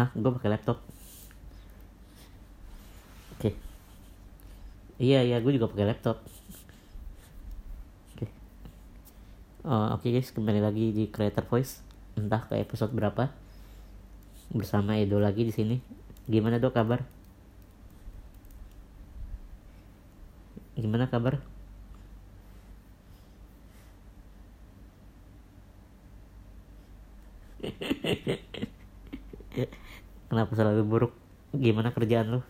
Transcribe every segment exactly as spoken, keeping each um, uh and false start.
Hah, gue pakai laptop. Oke. Okay. Iya iya, gue juga pakai laptop. Oke. Okay. Uh, Oke okay guys, kembali lagi di Creator Voice. Entah ke episode berapa. Bersama Edo lagi di sini. Gimana Dok kabar? Gimana kabar? Kenapa selalu buruk? Gimana kerjaan lu?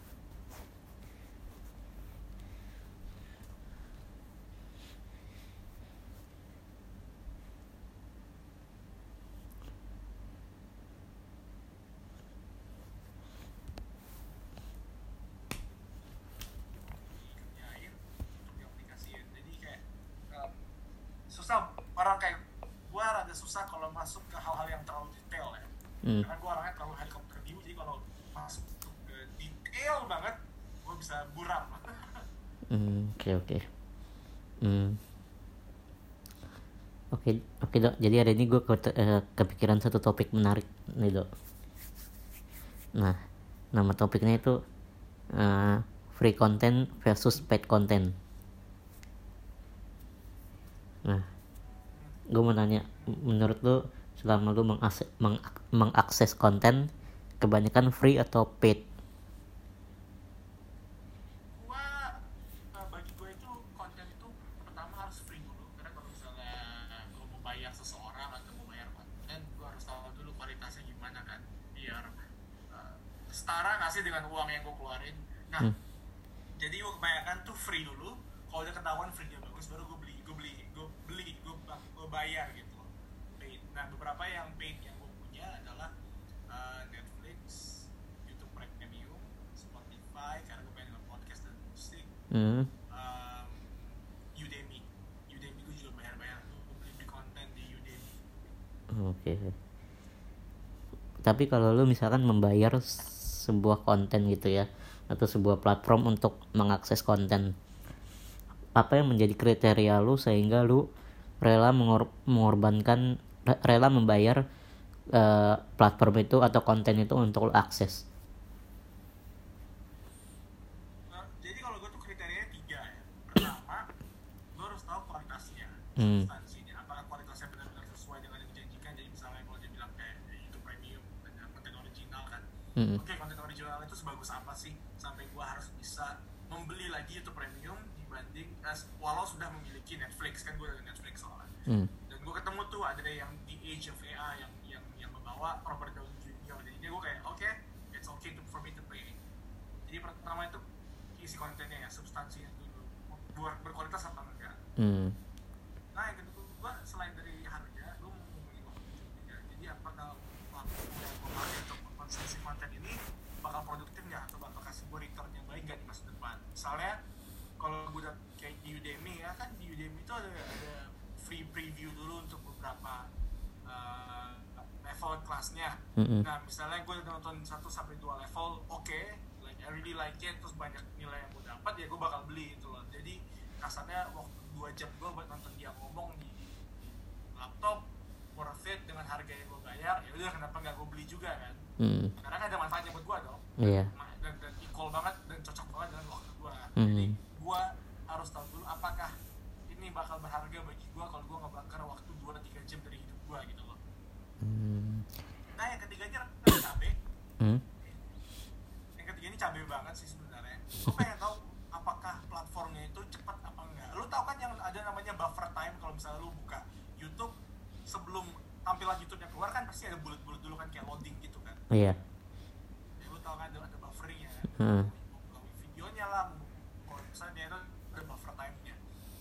Jadi hari ini gue ke, eh, kepikiran satu topik menarik nih Dok. Nah, nama topiknya itu uh, free content versus paid content. Nah, gue mau nanya, menurut lu selama lu mengakses, mengak, mengakses konten kebanyakan free atau paid? Hmm. Um, Udemy, Udemy gue juga bayar-bayar untuk beli konten di Udemy. Oke. Okay. Tapi kalau lu misalkan membayar sebuah konten gitu ya, atau sebuah platform untuk mengakses konten, apa yang menjadi kriteria lu sehingga lu rela mengor- mengorbankan, rela membayar uh, platform itu atau konten itu untuk lu akses? Hmm. Substansinya, apakah kualitasnya benar-benar sesuai dengan yang dijanjikan. Jadi misalnya kalau dia bilang kayak YouTube Premium dan konten original kan, hmm. oke okay, konten original itu sebagus apa sih sampai gue harus bisa membeli lagi YouTube Premium dibanding eh, walau sudah memiliki Netflix kan, gue dari Netflix soalnya. hmm. Dan gue ketemu tuh ada yang The Age of A I yang yang yang membawa Robert Downey Junior Jadinya gue kayak oke okay, it's okay to, for me to pay. Jadi pertama itu isi kontennya ya, substansinya dulu buat berkualitas apa enggak. hmm. Nah yang kedua selain dari harga, gue mau ngomongin konten ya. Jadi apakah yang memakai untuk konsumsi konten ini bakal produktif nggak atau bakal kasih gue return yang baik nggak di masa depan. Misalnya kalau gue udah kayak di Udemy ya kan, di Udemy itu ada, ada free preview dulu untuk beberapa uh, level kelasnya. Mm-hmm. Nah misalnya gue udah nonton satu sampai dua level, oke, okay, like I really like it, terus banyak nilai yang gue dapat ya gue bakal beli itu loh. Jadi kasarnya waktu dua jam gue buat nonton dia ngomong di laptop, worth it dengan harga yang gue bayar, ya udah kenapa nggak gue beli juga kan? Hmm. Karena kan ada manfaatnya buat gue dong. Iya. Yeah. Dan, dan equal banget dan cocok banget dengan waktu gue. Mm. Jadi gue harus tahu dulu apakah ini bakal berharga bagi gue kalau gue ngebakar waktu dua sampai tiga jam dari hidup gue gitu loh. Hmm. Nah yang ketiganya cabai. Hmm. Yang ketiga ini cabai banget sih sebenarnya. Gue pengen tahu apakah platformnya itu cepat apa enggak. Lu tau kan yang ada namanya buffer time, kalau misalnya lu buka YouTube sebelum tampilan YouTube-nya keluar kan pasti ada bulet-bulet dulu kan kayak loading gitu kan. Iya. Ya, lu tau kan ada, ada buffering-nya kan. Heeh. Hmm. Videonya lah kalau misalnya dia ada buffer time-nya.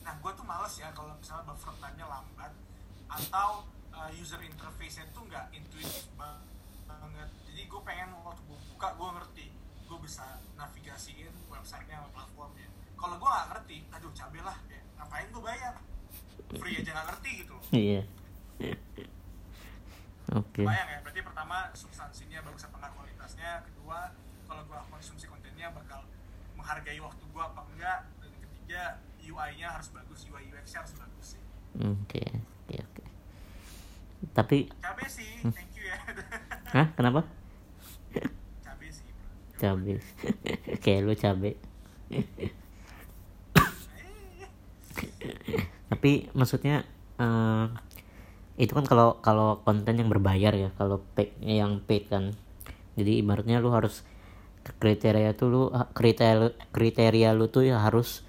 Nah, gua tuh males ya kalau misalnya buffer time-nya lambat atau uh, user interface-nya tuh enggak intuitif banget. Jadi gua pengen waktu gua buka gua ngerti, gue bisa navigasiin websitenya sama platformnya. Kalau gue nggak ngerti, aduh cabai lah, ya, ngapain gue bayar? Free aja nggak ngerti gitu. Iya. Oke. Bayang ya, berarti pertama substansinya bagus apa nggak, kualitasnya. Kedua, kalau gue konsumsi kontennya bakal menghargai waktu gue apa enggak. Dan ketiga, U I-nya harus bagus, U I U X-nya harus bagus sih. Oke, oke, oke. Tapi. Cabai sih, thank you ya. Hah, kenapa? cabe kayak lu cabe. Tapi maksudnya uh, itu kan kalau kalau konten yang berbayar ya, kalau paid, yang paid kan. Jadi ibaratnya lu harus kriteria tuh lu kriteria kriteria lu tuh ya harus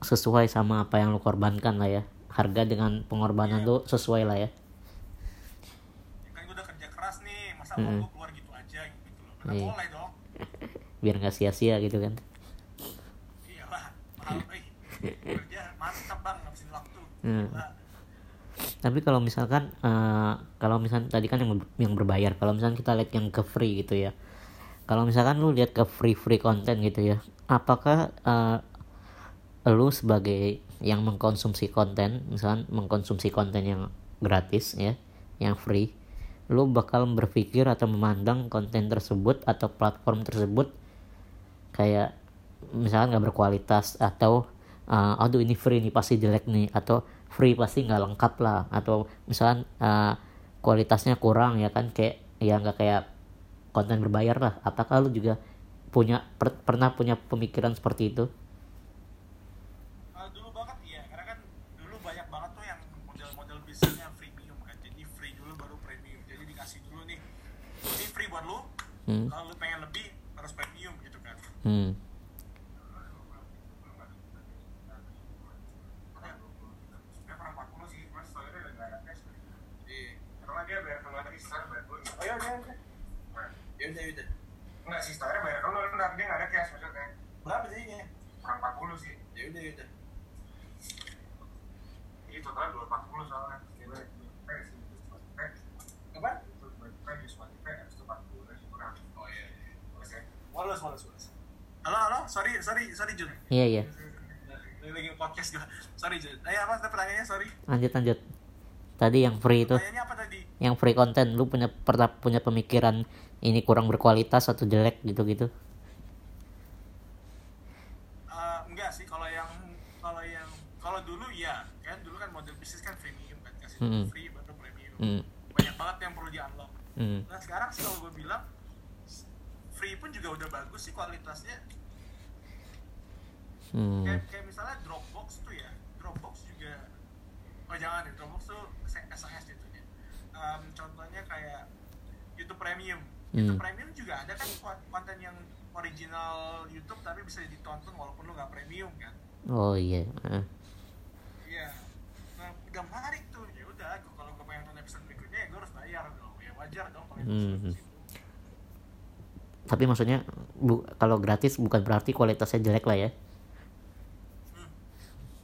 sesuai sama apa yang lu korbankan lah ya. Harga dengan pengorbanan yeah. Lu sesuai lah ya. Ya kan gue udah kerja keras nih, masa mau mm-hmm. keluar gitu aja gitu loh. Udah yeah. Mulai dong. Biar enggak sia-sia gitu kan. Iyalah, mahal eh. Kerja mantap Bang, ngabisin waktu. Mm. Tapi kalau misalkan uh, kalau misalkan tadi kan yang yang berbayar, kalau misalkan kita lihat yang ke free gitu ya. Kalau misalkan lu lihat ke free-free konten gitu ya. Apakah uh, lu sebagai yang mengkonsumsi konten, misalkan mengkonsumsi konten yang gratis ya, yang free, lu bakal berpikir atau memandang konten tersebut atau platform tersebut kayak misalkan nggak berkualitas atau uh, aduh ini free nih pasti jelek nih, atau free pasti nggak lengkap lah, atau misalkan uh, kualitasnya kurang ya kan, kayak ya nggak kayak konten berbayar lah. Apakah lu juga punya per, pernah punya pemikiran seperti itu? Hmm. Kalau lu pengen lebih harus premium gitu kan. Hmm. Sorry, sorry Jun. Iya, iya. Lagi podcast gue. Sorry Jun. Eh, apa pertanyaannya? Sorry. Lanjut, lanjut. Tadi yang free itu. Pertanyaannya apa tadi? Yang free konten. Lu punya pernah punya pemikiran ini kurang berkualitas atau jelek gitu-gitu? Uh, enggak sih. Kalau yang kalau yang kalau dulu ya, kan dulu kan model bisnis kan premium kan, kasih mm-hmm. free baru premium. Mm. Banyak banget yang perlu di-unlock. Mm. Nah, sekarang sih kalau gue bilang free pun juga udah bagus sih kualitasnya. Hmm. Kayak, kayak misalnya Dropbox tuh ya, Dropbox juga, oh jangan deh, Dropbox tuh S A S gitu ya. Um, contohnya kayak YouTube Premium, hmm. YouTube Premium juga ada kan konten yang original YouTube tapi bisa ditonton walaupun lu nggak premium kan. Oh iya. Yeah. Iya, yeah. Nah udah menarik tuh, ya udah, kalau gue pengen nonton episode berikutnya ya gue harus bayar dong, ya wajar dong kalau hmm. itu. Tapi maksudnya bu, kalau gratis bukan berarti kualitasnya jelek lah ya.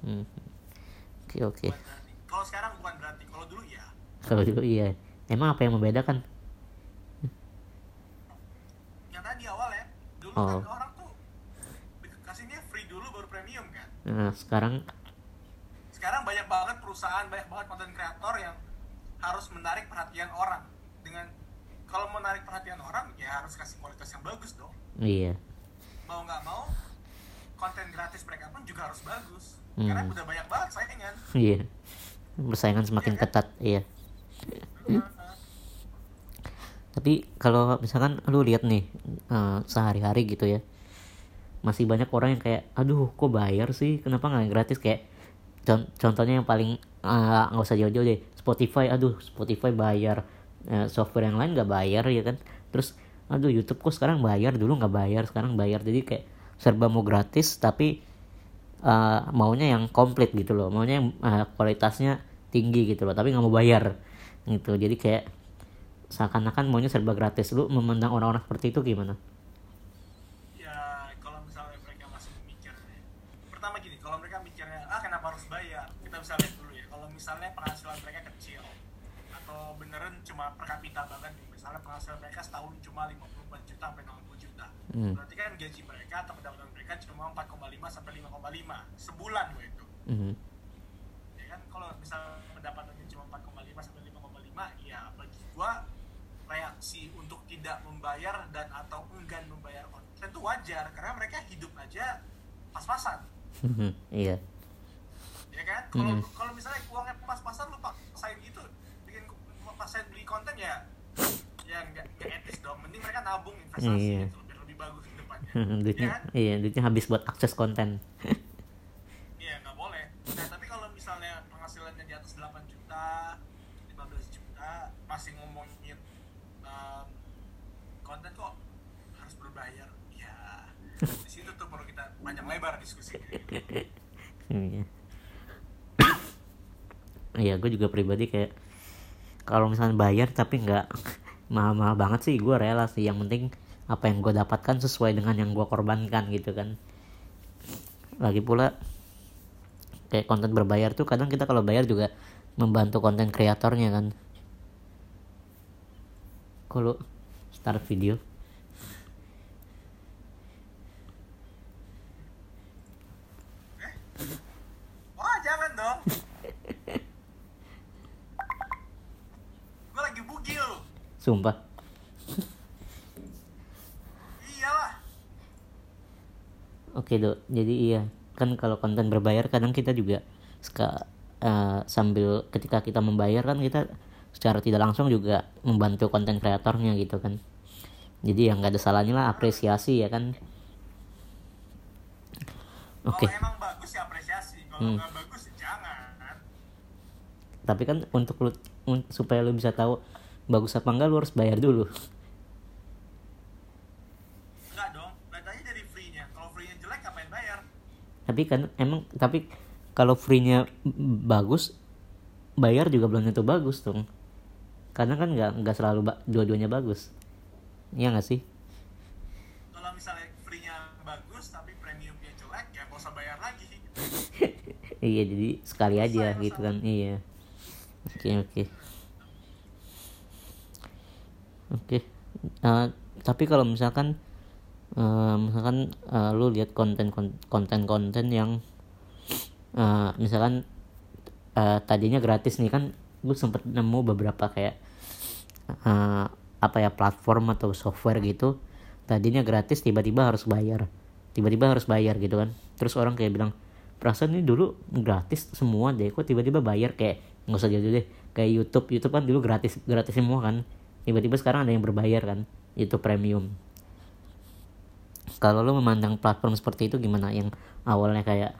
Hmm. Oke, oke. Kalau sekarang bukan berarti, kalau dulu iya. Kalau dulu iya. Emang apa yang membedakan? Yang tadi awal ya. Dulu oh. kan orang tuh kasihnya free dulu baru premium kan. Nah, sekarang sekarang banyak banget perusahaan, banyak banget konten kreator yang harus menarik perhatian orang. Dengan kalau menarik perhatian orang ya harus kasih kualitas yang bagus dong. Iya. Mau enggak mau konten gratis mereka pun juga harus bagus. Hmm. Karena udah banyak banget saingan. Iya. Persaingan semakin ya, kan? Ketat, iya. Tapi kalau misalkan lu lihat nih uh, sehari-hari gitu ya. Masih banyak orang yang kayak aduh kok bayar sih? Kenapa enggak gratis kayak con- contohnya yang paling enggak uh, usah jauh-jauh deh. Spotify, aduh Spotify bayar. Uh, software yang lain enggak bayar ya kan. Terus aduh YouTube kok sekarang bayar, dulu enggak bayar, sekarang bayar. Jadi kayak serba mau gratis tapi Uh, maunya yang komplit gitu loh, maunya yang uh, kualitasnya tinggi gitu loh, tapi nggak mau bayar gitu. Jadi kayak seakan-akan maunya serba gratis. Lu memandang orang-orang seperti itu gimana? Ya kalau misalnya mereka masih mikirnya, pertama gini, kalau mereka mikirnya ah kenapa harus bayar, kita bisa lihat dulu ya. Kalau misalnya penghasilan mereka kecil atau beneran cuma per kapita banget, misalnya penghasilan mereka setahun cuma lima puluh juta sampai enam puluh juta, hmm. berarti kan gaji mereka atau pendapatan mereka cuma empat koma lima sampai lima koma lima sebulan loh itu. Mm-hmm. Ya kan kalau misalnya pendapatannya cuma empat koma lima sampai lima koma lima, ya bagi gua reaksi untuk tidak membayar dan atau enggan membayar konten itu wajar karena mereka hidup aja pas-pasan. Mm-hmm. Iya. Ya kan? Kalau mm-hmm. kalau misalnya uangnya pas-pasan lu paksain gitu, bikin paksain beli konten ya ya enggak enggak etis dong. Mending mereka nabung investasi mm-hmm. gitu, biar lebih lebih bagus ke depannya. Hmm, duitnya, ya kan? Iya, duitnya habis buat akses konten. Iya, nggak boleh. Nah, tapi kalau misalnya penghasilannya di atas delapan juta, lima belas juta, masih ngomongin um, konten kok harus berbayar. Ya, di situ tuh perlu kita panjang lebar diskusi. Iya. Iya, gue juga pribadi kayak kalau misalnya bayar tapi nggak mahal-mahal banget sih, gue rela sih. Yang penting apa yang gue dapatkan sesuai dengan yang gue korbankan gitu kan. Lagi pula kayak konten berbayar tuh kadang kita kalau bayar juga membantu konten kreatornya kan. Kalau start video eh? Oh jangan dong. Gue lagi bugil sumpah. Oke dok, jadi iya kan kalau konten berbayar kadang kita juga suka, uh, sambil ketika kita membayar kan kita secara tidak langsung juga membantu konten kreatornya gitu kan. Jadi yang nggak ada salahnya lah apresiasi ya kan. Oke. Okay. Kalau emang bagus ya apresiasi, kalau nggak hmm. bagus ya jangan. Tapi kan untuk lu, supaya lu bisa tahu bagus apa enggak lu harus bayar dulu. Tapi kan emang tapi kalau free-nya bagus bayar juga belum tentu bagus dong. Karena kan nggak nggak selalu ba- dua-duanya bagus. Iya nggak sih? Kalau misalnya free-nya bagus tapi premiumnya jelek ya nggak usah bayar lagi. Iya jadi sekali usah, aja gitu usah. Kan iya. Oke oke. Oke. Uh, tapi kalau misalkan Uh, misalkan uh, lu lihat konten konten konten yang uh, misalkan uh, tadinya gratis nih kan, gue sempet nemu beberapa kayak uh, apa ya platform atau software gitu tadinya gratis tiba-tiba harus bayar tiba-tiba harus bayar gitu kan. Terus orang kayak bilang perasaan ini dulu gratis semua deh kok tiba-tiba bayar, kayak nggak usah jauh-jauh deh kayak YouTube YouTube kan dulu gratis gratis semua kan, tiba-tiba sekarang ada yang berbayar kan, YouTube Premium. Kalau lo memandang platform seperti itu gimana, yang awalnya kayak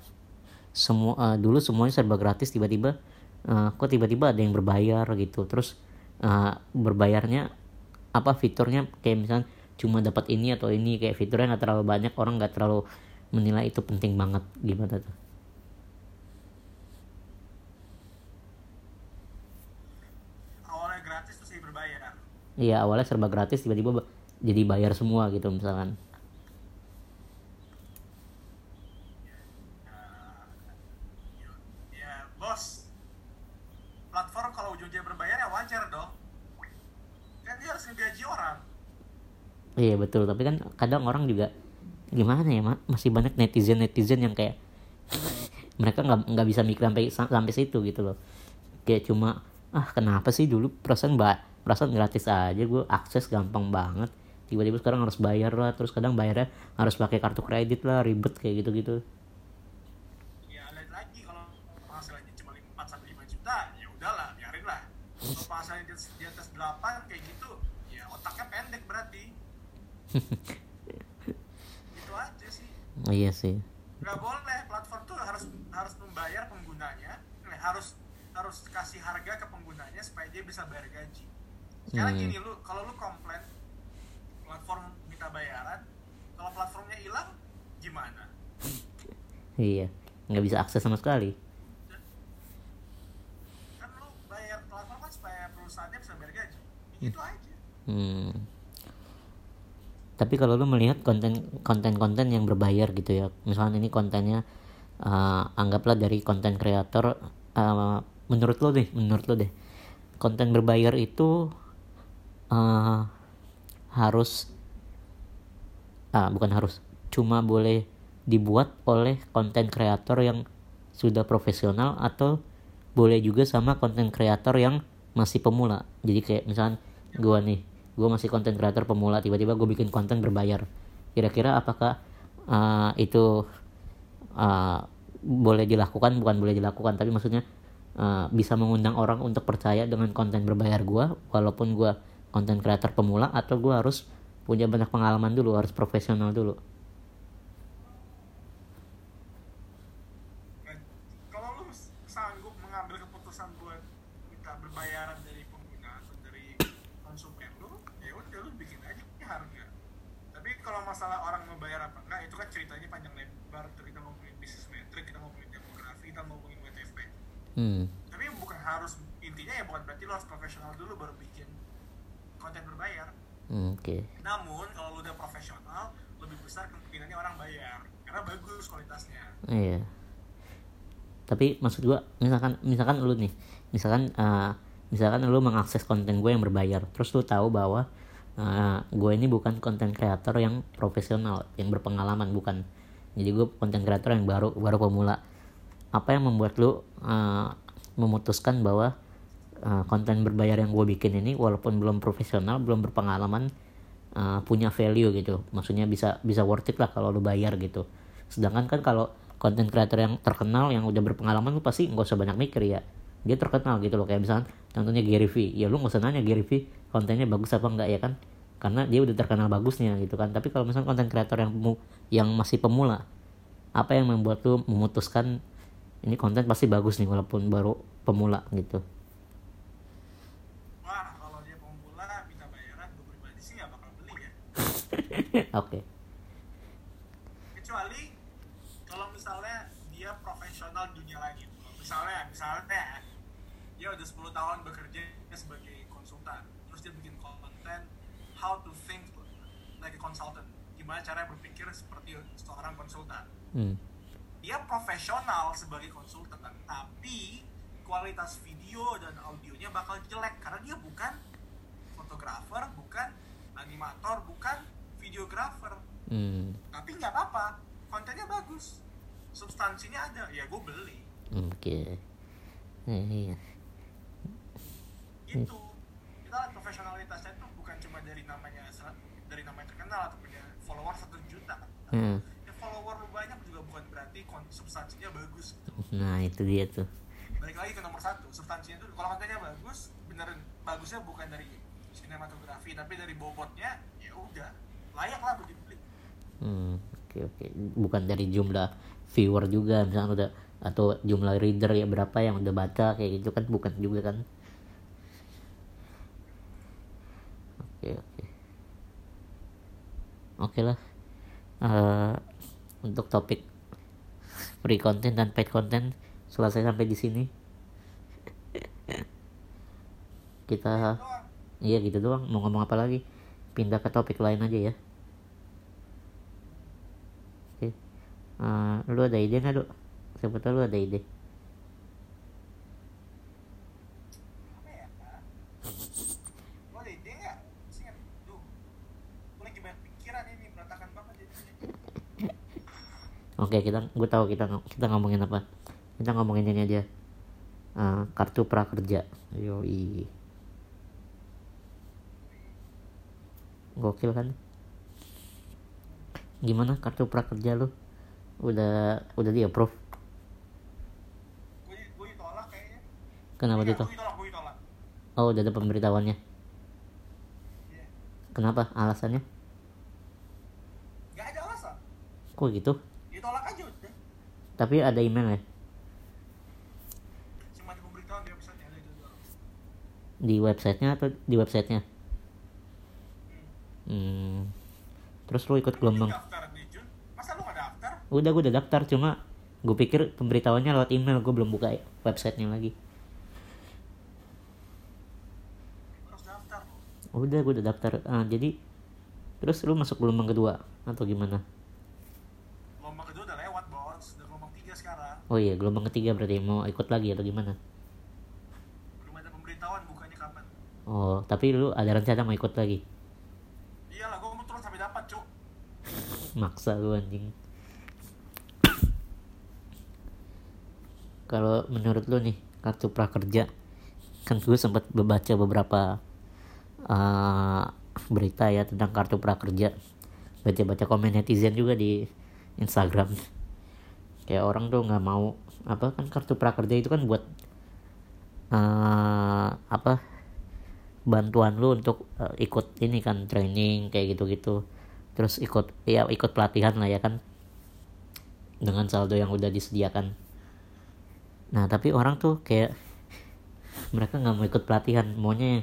semua uh, dulu semuanya serba gratis tiba-tiba uh, kok tiba-tiba ada yang berbayar gitu. Terus uh, berbayarnya apa fiturnya, kayak misalnya cuma dapat ini atau ini, kayak fiturnya nggak terlalu banyak, orang nggak terlalu menilai itu penting banget, gimana tuh? Awalnya gratis terus jadi berbayar. Iya awalnya serba gratis tiba-tiba jadi bayar semua gitu misalkan. Iya betul, tapi kan kadang orang juga gimana ya, ma? masih banyak netizen-netizen yang kayak mereka nggak nggak bisa mikir sampai sampai situ gitu loh. Kayak cuma ah kenapa sih dulu perasaan ba- perasaan gratis aja gue akses gampang banget, tiba-tiba sekarang harus bayar lah, terus kadang bayarnya harus pakai kartu kredit lah, ribet kayak gitu-gitu. Ya lagi kalau penghasilannya cuma empat sampai lima juta ya udahlah biarin lah. Kalau penghasilannya di atas delapan kayak gitu ya otaknya pendek berarti. Itu aja sih. Iya sih. Gak boleh, platform tuh harus harus membayar penggunanya, harus harus kasih harga ke penggunanya supaya dia bisa bayar gaji. Sekarang hmm. gini lu, kalau lu komplain platform minta bayaran, kalau platformnya hilang gimana? Iya, nggak bisa akses sama sekali. Kan lu bayar platform kan supaya perusahaannya bisa bayar gaji. Itu aja. Hmm. Tapi kalau lu melihat konten konten-konten yang berbayar gitu ya, misalnya ini kontennya uh, anggaplah dari konten kreator, uh, menurut lu deh, menurut lu deh, konten berbayar itu uh, harus, ah uh, bukan harus, cuma boleh dibuat oleh konten kreator yang sudah profesional atau boleh juga sama konten kreator yang masih pemula. Jadi kayak misalnya gua nih. Gue masih konten kreator pemula, tiba-tiba gue bikin konten berbayar. Kira-kira apakah uh, itu uh, boleh dilakukan, bukan boleh dilakukan, tapi maksudnya uh, bisa mengundang orang untuk percaya dengan konten berbayar gue, walaupun gue konten kreator pemula, atau gue harus punya banyak pengalaman dulu, harus profesional dulu. Kalau lu sanggup mengambil keputusan buat minta berbayaran dari pengguna atau dari konsumen lu, ya udah lu bikin aja harga. Tapi kalau masalah orang mau bayar apa enggak, itu kan ceritanya panjang lebar. Kita ngomongin bisnis metrik, kita ngomongin demografi, kita ngomongin W T P. Hmm. Tapi bukan harus, intinya ya bukan berarti lo harus profesional dulu baru bikin konten berbayar. Mm, Oke. Okay. Namun kalau lo udah profesional, lebih besar kemungkinannya orang bayar karena bagus kualitasnya. Iya. Tapi maksud gua, misalkan misalkan lo nih, misalkan uh, misalkan lo mengakses konten gue yang berbayar, terus lo tahu bahwa uh, gue ini bukan konten kreator yang profesional, yang berpengalaman, bukan. Jadi gue konten kreator yang baru baru pemula. Apa yang membuat lo uh, memutuskan bahwa Uh, konten berbayar yang gue bikin ini walaupun belum profesional, belum berpengalaman, uh, punya value gitu, maksudnya bisa bisa worth it lah kalau lu bayar gitu. Sedangkan kan kalau konten kreator yang terkenal yang udah berpengalaman, lu pasti nggak usah banyak mikir ya, dia terkenal gitu loh. Kayak misalnya contohnya Gary V, ya lu nggak usah nanya Gary V kontennya bagus apa enggak ya kan, karena dia udah terkenal bagusnya gitu kan. Tapi kalau misalnya konten kreator yang yang masih pemula, apa yang membuat lu memutuskan ini konten pasti bagus nih walaupun baru pemula gitu? Oke. Okay. Kecuali kalau misalnya dia profesional dunia lagi, misalnya misalnya dia udah sepuluh tahun bekerja sebagai konsultan, terus dia bikin konten how to think like a consultant, gimana cara berpikir seperti seorang konsultan. Hmm. Dia profesional sebagai konsultan, tapi kualitas video dan audionya bakal jelek karena dia bukan fotografer, bukan animator, bukan videographer. Hmm. Tapi nggak apa-apa, kontennya bagus, substansinya ada, ya gue beli. Oke. Okay. Itu kita lihat profesionalitasnya itu bukan cuma dari namanya dari namanya terkenal atau punya follower satu juta. Hmm. Ya, follower banyak juga bukan berarti substansinya bagus. Nah itu dia tuh. Balik lagi ke nomor satu, substansinya tuh. Kalau kontennya bagus, beneran bagusnya bukan dari sinematografi tapi dari bobotnya, ya udah layak lah buat dibeli. Hmm, oke okay, oke. Okay. Bukan dari jumlah viewer juga misalnya udah, atau jumlah reader ya berapa yang udah baca kayak gitu kan, bukan juga kan. Oke okay, oke. Okay. Oke okay lah. Uh, untuk topik free content dan paid content selesai sampai di sini. Kita iya gitu doang, mau ngomong apa lagi? Pindah ke topik lain aja ya. Oke. Uh, lu ada ide nggak, Dok? Siapa tahu lu ada ide. Apa ya? Lu ada ide nggak? Singkat dulu. Gue lagi banyak pikiran ini, berantakan banget jadi. Oke, kita, gue tahu kita kita ngomongin apa. Kita ngomongin ini aja. Uh, kartu prakerja. Yoi. Gokil kan? Gimana kartu prakerja lu? Udah udah di approve? Gue gue ditolak kayaknya. Kenapa ya, ditolak? Gue ditolak, gue ditolak. Oh, udah ada pemberitahuannya. Yeah. Kenapa? Alasannya? Gak ada alasan. Kok gitu? Ditolak aja udah. Tapi ada email ya? Cuma ada pemberitahuan di websitenya. Di websitenya atau di websitenya? Hmm. Terus lu ikut gelombang. Masa lu gak daftar? Udah gue udah daftar, cuma gue pikir pemberitahuannya lewat email, gue belum buka websitenya lagi. Harus daftar. Udah gue udah daftar. Ah, jadi terus lu masuk gelombang kedua atau gimana? Gelombang kedua udah lewat, Bos. Udah gelombang tiga sekarang. Oh iya, gelombang ketiga berarti mau ikut lagi atau gimana? Belum ada pemberitahuan bukanya kapan. Oh, tapi lu ada rencana mau ikut lagi? Maksa lu anjing. Kalau menurut lu nih kartu prakerja, kan gue sempat membaca beberapa uh, berita ya tentang kartu prakerja, baca-baca komen netizen juga di Instagram. Kayak orang tuh nggak mau apa kan, kartu prakerja itu kan buat uh, apa bantuan lu untuk uh, ikut ini kan training kayak gitu-gitu, terus ikut ya ikut pelatihan lah ya kan dengan saldo yang udah disediakan. Nah tapi orang tuh kayak mereka nggak mau ikut pelatihan, maunya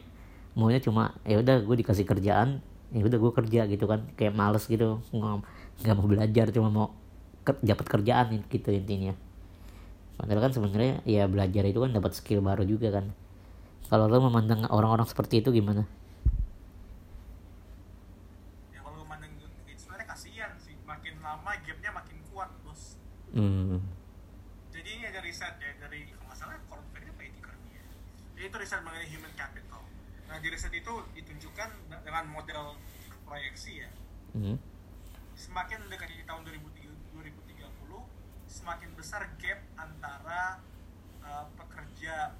maunya cuma ya udah gue dikasih kerjaan ya udah gue kerja gitu kan, kayak males gitu, nggak mau belajar cuma mau ke, dapat kerjaan gitu intinya. Padahal kan sebenarnya ya belajar itu kan dapat skill baru juga kan. Kalau lo memandang orang-orang seperti itu gimana? Ya kalau memandang itu sebenarnya kasihan sih, makin lama gapnya makin kuat bos. Hmm. Jadi ini ada riset ya dari kalau nggak salah konferensi apa itu ya. Jadi itu riset mengenai human capital. Nah di riset itu ditunjukkan dengan model proyeksi ya. Hmm. Semakin mendekati tahun dua ribu tiga puluh, semakin besar gap antara uh, pekerja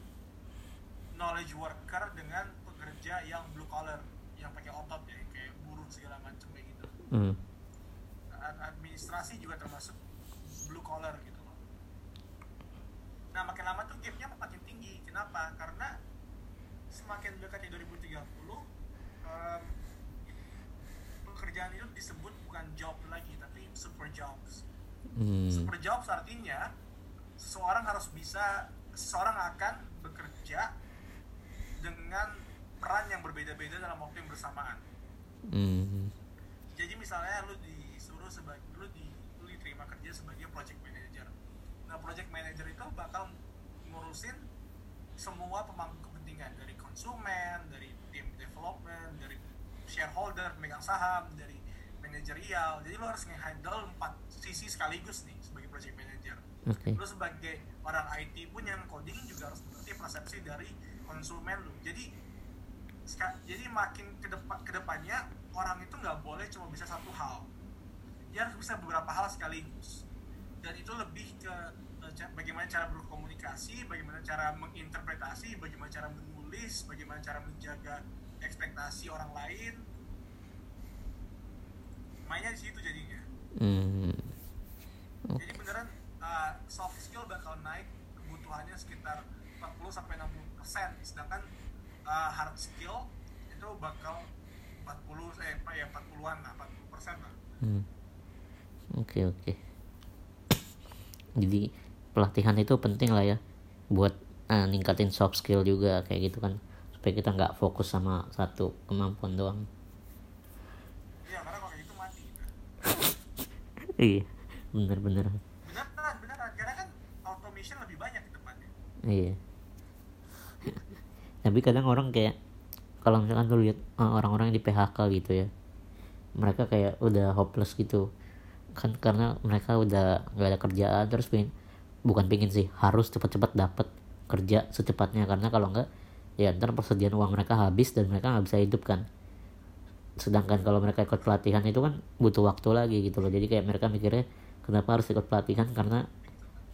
knowledge worker dengan pekerja yang blue collar, yang pakai otot ya, kayak buruh segala macam kayak gitu. Mm. Administrasi juga termasuk blue collar gitu loh. Nah makin lama tuh gapnya makin tinggi. Kenapa? Karena semakin dekatnya dua ribu tiga puluh, um, pekerjaan itu disebut bukan job lagi, tapi super jobs. Mm. Super jobs artinya seseorang harus bisa, seseorang akan bekerja dengan peran yang berbeda-beda dalam waktu yang bersamaan. Mm-hmm. Jadi misalnya lu disuruh sebagai, lu, di, lu diterima kerja sebagai project manager. Nah project manager itu bakal ngurusin semua pemangku kepentingan, dari konsumen, dari tim development, dari shareholder, pemegang saham, dari manajerial. Jadi lu harus nge-handle empat sisi sekaligus nih sebagai project manager. Okay. Lu sebagai orang I T pun yang coding juga harus mengerti persepsi dari konsumen lu. Jadi jadi makin ke kedepan, depannya orang itu enggak boleh cuma bisa satu hal. Dia harus bisa beberapa hal sekaligus. Dan itu lebih ke bagaimana cara berkomunikasi, bagaimana cara menginterpretasi, bagaimana cara menulis, bagaimana cara menjaga ekspektasi orang lain. Mainnya di situ jadinya. Mm. Okay. Jadi beneran uh, soft skill bakal naik kebutuhannya sekitar empat puluh sampai enam puluh persen, sedangkan uh, hard skill itu bakal empat puluh eh ya empat puluhan lah, empat puluh persen lah. Hmm. Oke, okay, oke. Okay. Jadi pelatihan itu penting lah ya buat uh, ningkatin soft skill juga kayak gitu kan, supaya kita enggak fokus sama satu kemampuan doang. Iya, karena kalau itu mati. Iya, benar-benar. Benar-benar, benar. Karena kan automation lebih banyak di depannya. Iya. Tapi kadang orang kayak kalau misalkan lu lihat orang-orang yang di P H K gitu ya, mereka kayak udah hopeless gitu kan, karena mereka udah nggak ada kerjaan, terus pingin bukan pingin sih harus cepat-cepat dapat kerja secepatnya, karena kalau nggak ya ntar persediaan uang mereka habis dan mereka nggak bisa hidup kan. Sedangkan kalau mereka ikut pelatihan itu kan butuh waktu lagi gitu loh, jadi kayak mereka mikirnya kenapa harus ikut pelatihan karena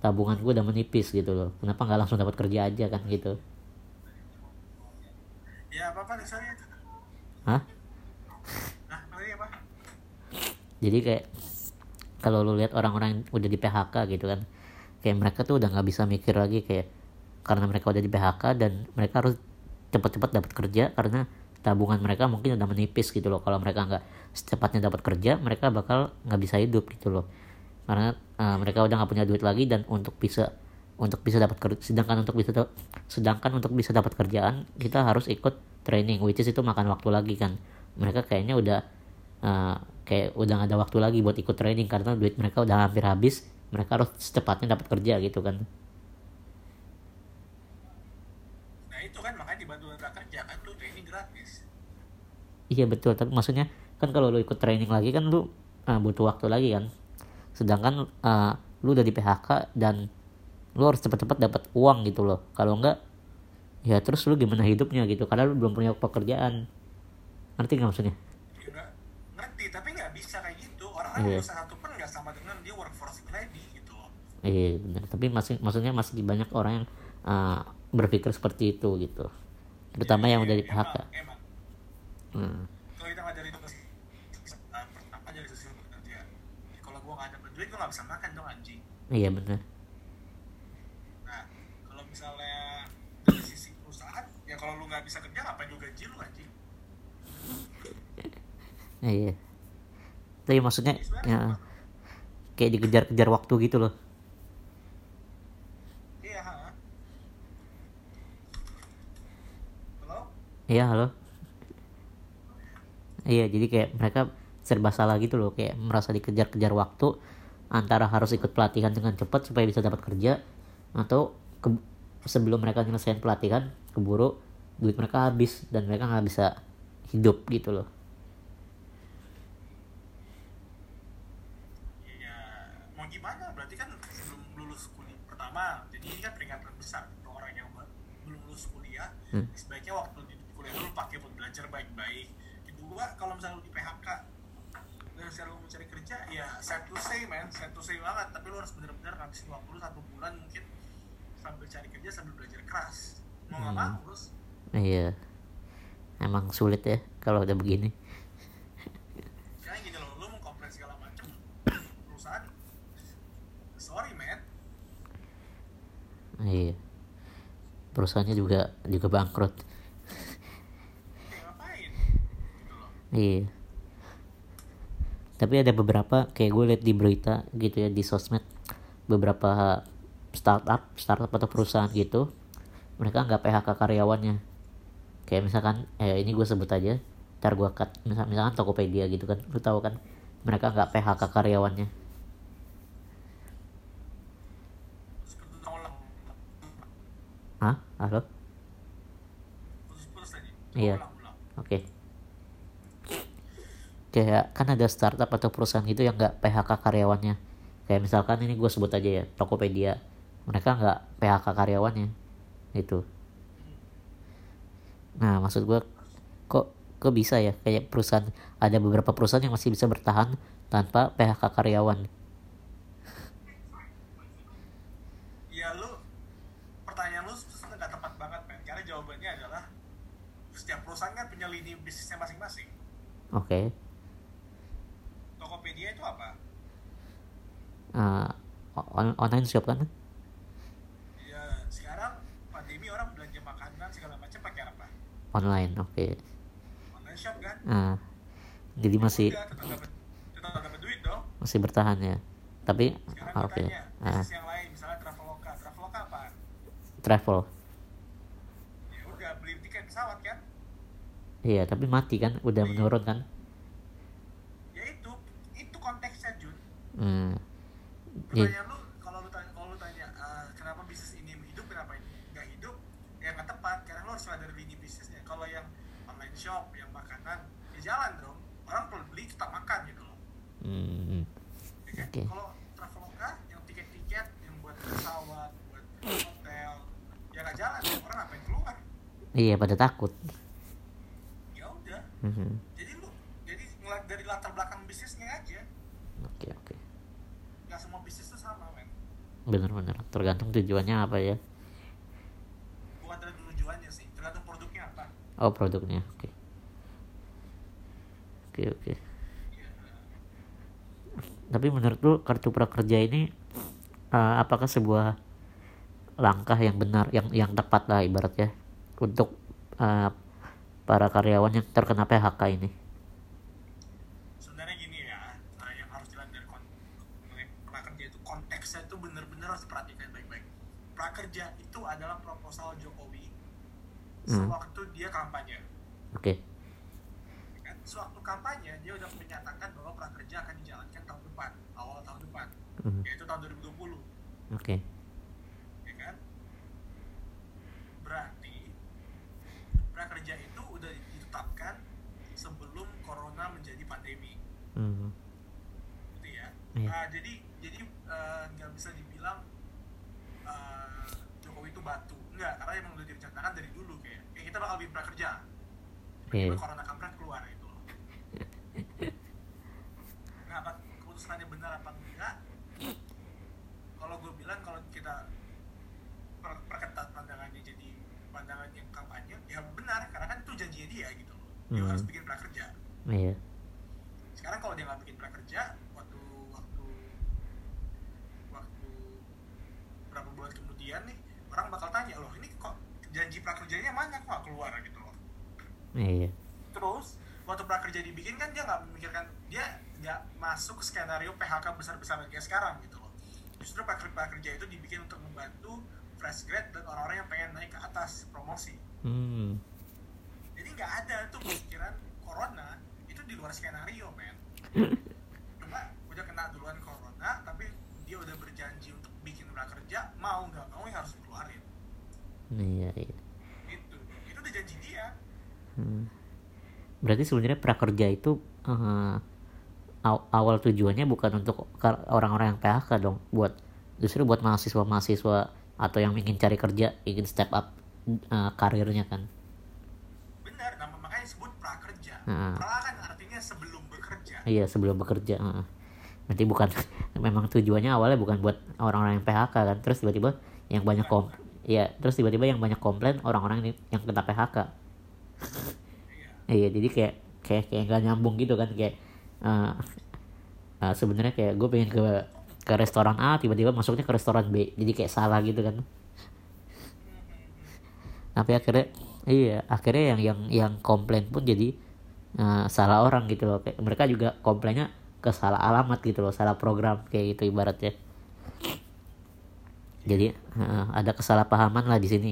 tabungan gue udah menipis gitu loh, kenapa nggak langsung dapat kerja aja kan gitu. Ya apa-apa disana. Hah? Nah, apa? Jadi kayak kalau lu lihat orang-orang yang udah di P H K gitu kan, kayak mereka tuh udah gak bisa mikir lagi kayak, karena mereka udah di P H K dan mereka harus cepat-cepat dapat kerja karena tabungan mereka mungkin udah menipis gitu loh. Kalau mereka gak secepatnya dapat kerja, mereka bakal gak bisa hidup gitu loh, karena uh, mereka udah gak punya duit lagi. Dan untuk bisa untuk bisa dapat kerja, sedangkan untuk bisa da- sedangkan untuk bisa dapat kerjaan kita harus ikut training, which is itu makan waktu lagi kan. Mereka kayaknya udah uh, kayak udah gak ada waktu lagi buat ikut training karena duit mereka udah hampir habis, mereka harus secepatnya dapat kerja gitu kan. Nah itu kan makanya dibantu kerja kan, lu training gratis. Iya betul, tapi maksudnya kan kalau lu ikut training lagi kan lu uh, butuh waktu lagi kan, sedangkan uh, lu udah di P H K dan lu harus cepat-cepat dapat uang gitu loh. Kalau enggak, ya terus lu gimana hidupnya gitu, karena lu belum punya pekerjaan. Ngerti gak maksudnya? Ya, ngerti, tapi gak bisa kayak gitu. Orang yang yeah. usaha itu pun gak sama dengan dia workforce ready gitu loh. Iya yeah, benar. Tapi masih, maksudnya masih banyak orang yang uh, berpikir seperti itu gitu, terutama yeah, yang yeah, udah di P H K. Emang, emang. Hmm. Kalau kita ngajarin itu uh, pertama dari sisi pekerjaan, kalau gua gak ada duit, gua gak bisa makan dong anjing. Iya yeah, benar. Misalnya dari sisi perusahaan ya, kalau lu nggak bisa kerja ngapain lu gaji lu Iya. Tapi maksudnya ya, kayak dikejar-kejar waktu gitu loh. Iya. Halo? Iya, halo. Iya, jadi kayak mereka serba salah gitu loh, kayak merasa dikejar-kejar waktu antara harus ikut pelatihan dengan cepat supaya bisa dapat kerja, atau ke, sebelum mereka nyelesain pelatihan keburu duit mereka habis dan mereka nggak bisa hidup gitu loh. Ya mau gimana, berarti kan sebelum lulus kuliah pertama, jadi ini kan peringatan besar untuk orang yang belum lulus kuliah. hmm. Sebaiknya waktu di kuliah dulu pakai buat belajar baik-baik. Kedua, kalau misalnya lu di P H K dan sekarang mencari kerja, ya sad to say man, sad to say banget, tapi lo harus benar-benar ngabisin waktu lo satu bulan mungkin sambil cari kerja sambil belajar keras, mau nggak hmm. mau terus. Iya, emang sulit ya kalau udah begini. Karena gini loh, lo mau komplain segala macam perusahaan, sorry man. Iya, perusahaannya juga juga bangkrut. Ya, ngapain? Gitu loh. Iya. Tapi ada beberapa, kayak gue liat di berita gitu ya, di sosmed, beberapa startup, startup atau perusahaan gitu, mereka nggak P H K karyawannya. Kayak misalkan, eh ini gue sebut aja, ntar gue cut, misalkan, misalkan Tokopedia gitu kan, lu tahu kan, mereka nggak P H K karyawannya. Hah? Halo? Iya, oke. Kayak kan ada startup atau perusahaan gitu yang nggak P H K karyawannya. Kayak misalkan ini gue sebut aja ya, Tokopedia, mereka nggak P H K karyawannya gitu. Nah maksud gue, kok kok bisa ya, kayak perusahaan, ada beberapa perusahaan yang masih bisa bertahan tanpa P H K karyawan. Ya lu, pertanyaan lu nggak tepat banget men, karena jawabannya adalah setiap perusahaan kan punya lini bisnisnya masing-masing. Oke. Okay. Tokopedia itu apa? Uh, on- online shop kan? Ya, sekarang pandemi orang belanja makanan segala macam pakai apa? Online, oke. Okay. Online shop kan? Uh, jadi masih ya, tetap, tetap dapat duit dong. Masih bertahan ya. Tapi sekarang okay. Ditanya, bisnis uh. yang lain, misalnya Traveloka. Traveloka apa? Travel. Ya udah, beli tiket pesawat kan? Iya, tapi mati kan, udah ya, menurun kan? Hmm. Pertanyaan lu, kalau lu tanya, kalau lu tanya uh, kenapa bisnis ini hidup, kenapa ini nggak hidup, ya nggak tepat, karena lu harus sadar lini bisnisnya. Kalau yang online shop, yang makanan, ya jalan dong, orang perlu beli tetap makan gitu loh. Hmm. Ya, okay. Kalau Traveloka, yang tiket-tiket, yang buat pesawat, buat hotel, ya nggak jalan, orang ngapain keluar? Iya, pada takut. Ya udah. Mm-hmm. Jadi lu, jadi dari latar belakang bisnisnya aja. Oke okay, oke. Okay. Gak semua bisnis tuh sama men. Bener-bener, tergantung tujuannya apa ya. Bukan tergantung tujuannya sih, tergantung produknya apa. Oh produknya, oke okay. Oke okay, oke okay. Yeah. Tapi menurut lu Kartu Prakerja ini uh, apakah sebuah langkah yang benar, yang yang tepat lah ibaratnya, untuk uh, para karyawan yang terkena P H K ini? Prakerja itu adalah proposal Jokowi sewaktu hmm. dia kampanye. Oke. Okay. Sewaktu kampanye dia udah menyatakan bahwa prakerja akan dijalankan tahun depan, awal tahun depan, hmm. yaitu tahun dua ribu dua puluh. Oke. Okay. Ya kan? Berarti prakerja itu udah ditetapkan sebelum corona menjadi pandemi. Hmm. Gitu ya. Yeah. Nah, jadi jadi nggak uh, bisa dibilang Uh, Jokowi itu batu, enggak, karena emang udah direncanakan dari dulu kayak, kayak kita bakal bikin prakerja, tiba-tiba yeah. corona kampret keluar itu. Nah, apa keputusannya benar apa enggak? Kalau gue bilang kalau kita per- perketat pandangannya jadi pandangan yang kampanye, ya benar, karena kan itu janjinya dia gitu loh, dia mm. harus bikin prakerja. Iya. Yeah. Sekarang kalau dia nggak bikin prakerja, waktu berapa bulan kemudian nih orang bakal tanya, loh ini kok janji prakerjanya mana, kok gak keluar gitu loh. Iya. Terus waktu prakerja dibikin kan dia nggak memikirkan, dia nggak masuk skenario P H K besar-besaran kayak sekarang gitu loh. Justru prakerja itu dibikin untuk membantu fresh grad dan orang-orang yang pengen naik ke atas promosi. Hmm. Jadi nggak ada tuh pemikiran corona itu di luar skenario, men. Cuma udah kena duluan corona, tapi dia udah berjanji untuk bikin prakerja, mau nggak mau harus keluarin. Iya, iya. Itu, itu udah janji dia. Hmm. Berarti sebenarnya prakerja itu uh, awal tujuannya bukan untuk orang-orang yang P H K dong, buat justru buat mahasiswa-mahasiswa atau yang ingin cari kerja, ingin step up uh, karirnya kan. Benar, nama makanya disebut prakerja. Uh. Pra kan artinya sebelum bekerja. Iya, sebelum bekerja. Uh. Berarti bukan memang tujuannya awalnya bukan buat orang-orang yang P H K kan, terus tiba-tiba yang banyak kom, ya terus tiba-tiba yang banyak komplain orang-orang yang kena P H K. Iya, jadi kayak kayak kayak nggak nyambung gitu kan, kayak uh, uh, sebenarnya kayak gue pengen ke ke restoran A tiba-tiba masuknya ke restoran B, jadi kayak salah gitu kan. Tapi akhirnya iya akhirnya yang yang yang komplain pun jadi uh, salah orang gitu loh, kayak mereka juga komplainnya ke salah alamat gitu loh, salah program kayak gitu ibaratnya. Jadi uh, ada kesalahpahaman lah di sini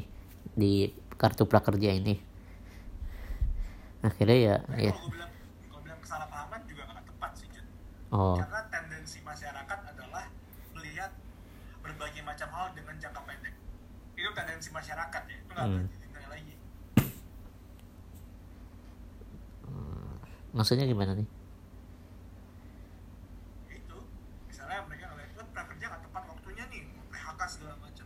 di kartu prakerja ini. Akhirnya ya, nah, ya. Kalau gue bilang, kalau bilang kesalahpahaman juga nggak tepat sih, Jun. Oh. Karena tendensi masyarakat adalah melihat berbagai macam hal dengan jangka pendek. Itu tendensi masyarakat ya, itu nggak boleh dinilai lagi. Maksudnya gimana nih? Itu, misalnya mereka ngelihat kan prakerja nggak tepat waktunya nih, P H K segala macam.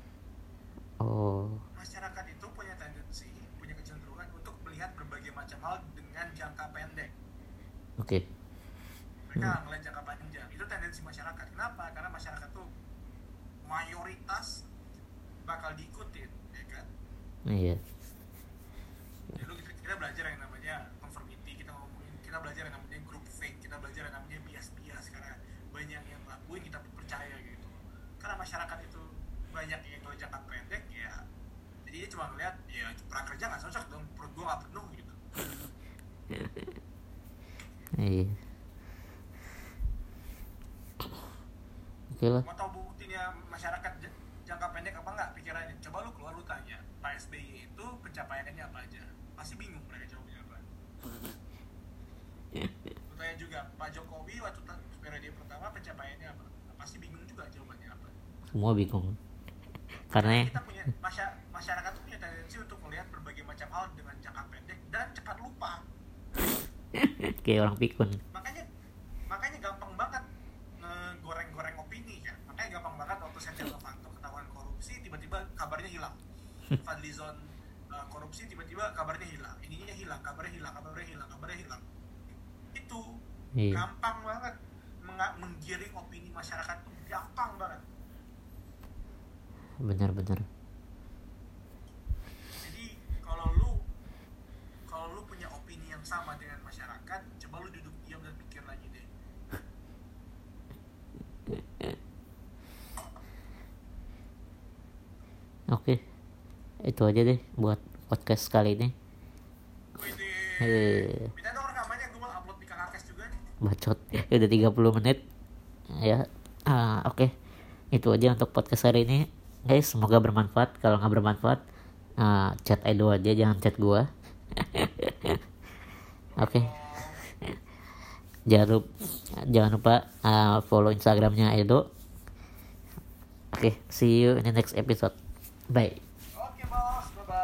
Oh. Masyarakat itu punya tendensi, punya kecenderungan untuk melihat berbagai macam hal dengan jangka pendek. Oke. Okay. Mereka hmm. ngelihat jangka panjang. Itu tendensi masyarakat. Kenapa? Karena masyarakat tuh mayoritas bakal diikutin, ya kan? Iya. Yeah. Jadi lu, kita belajar yang namanya conformity, kita ngomongin, kita belajar yang namanya group think, kita belajar yang namanya bias-bias. Karena banyak yang ngelakuin, kita percaya gitu. Karena masyarakat itu banyak yang ngelihat jangka pendek, ya. Jadi dia cuma ngeliat, ya prakerja gak cocok dong, perut gue gak penuh gitu. Iya. Oke lah. Mau tau buktinya masyarakat jangka pendek apa enggak pikirannya? Coba lu keluar, lu tanya Pak S B Y itu pencapaiannya apa aja? Pasti bingung mereka jawabnya apa. Lu tanya juga Pak Jokowi waktu periode pertama pencapaiannya apa? Pasti bingung juga jawabannya apa. Semua bingung. Karena kita punya masyarakat punya tendensi untuk melihat berbagai macam hal dengan jangka pendek dan cepat lupa. Kayak orang pikun. Makanya makanya gampang banget goreng-goreng opini ya. Makanya gampang banget waktu Setia Novanto ketahuan korupsi tiba-tiba kabarnya hilang. Fadlizon uh, korupsi tiba-tiba kabarnya hilang. Ininya hilang, kabarnya hilang, kabarnya hilang, kabarnya hilang. Itu yeah. Gampang banget Meng- menggiring opini masyarakat tuh gampang banget. Benar-benar. Jadi kalau lu kalau lu punya opini yang sama dengan masyarakat, coba lu duduk diam dan pikir lagi deh. Oke, itu aja deh buat podcast kali ini. Heeh. Minta dong rekamannya, gue mau upload di Kakakes juga nih. Bacot, udah tiga puluh menit. Ya, ah, oke. Okay. Itu aja untuk podcast hari ini. Guys, semoga bermanfaat. Kalau nggak bermanfaat, uh, chat Edo aja, jangan chat gua. Oke. Okay. Jangan lupa, jangan lupa uh, follow Instagramnya Edo. Oke, okay, see you in the next episode. Bye.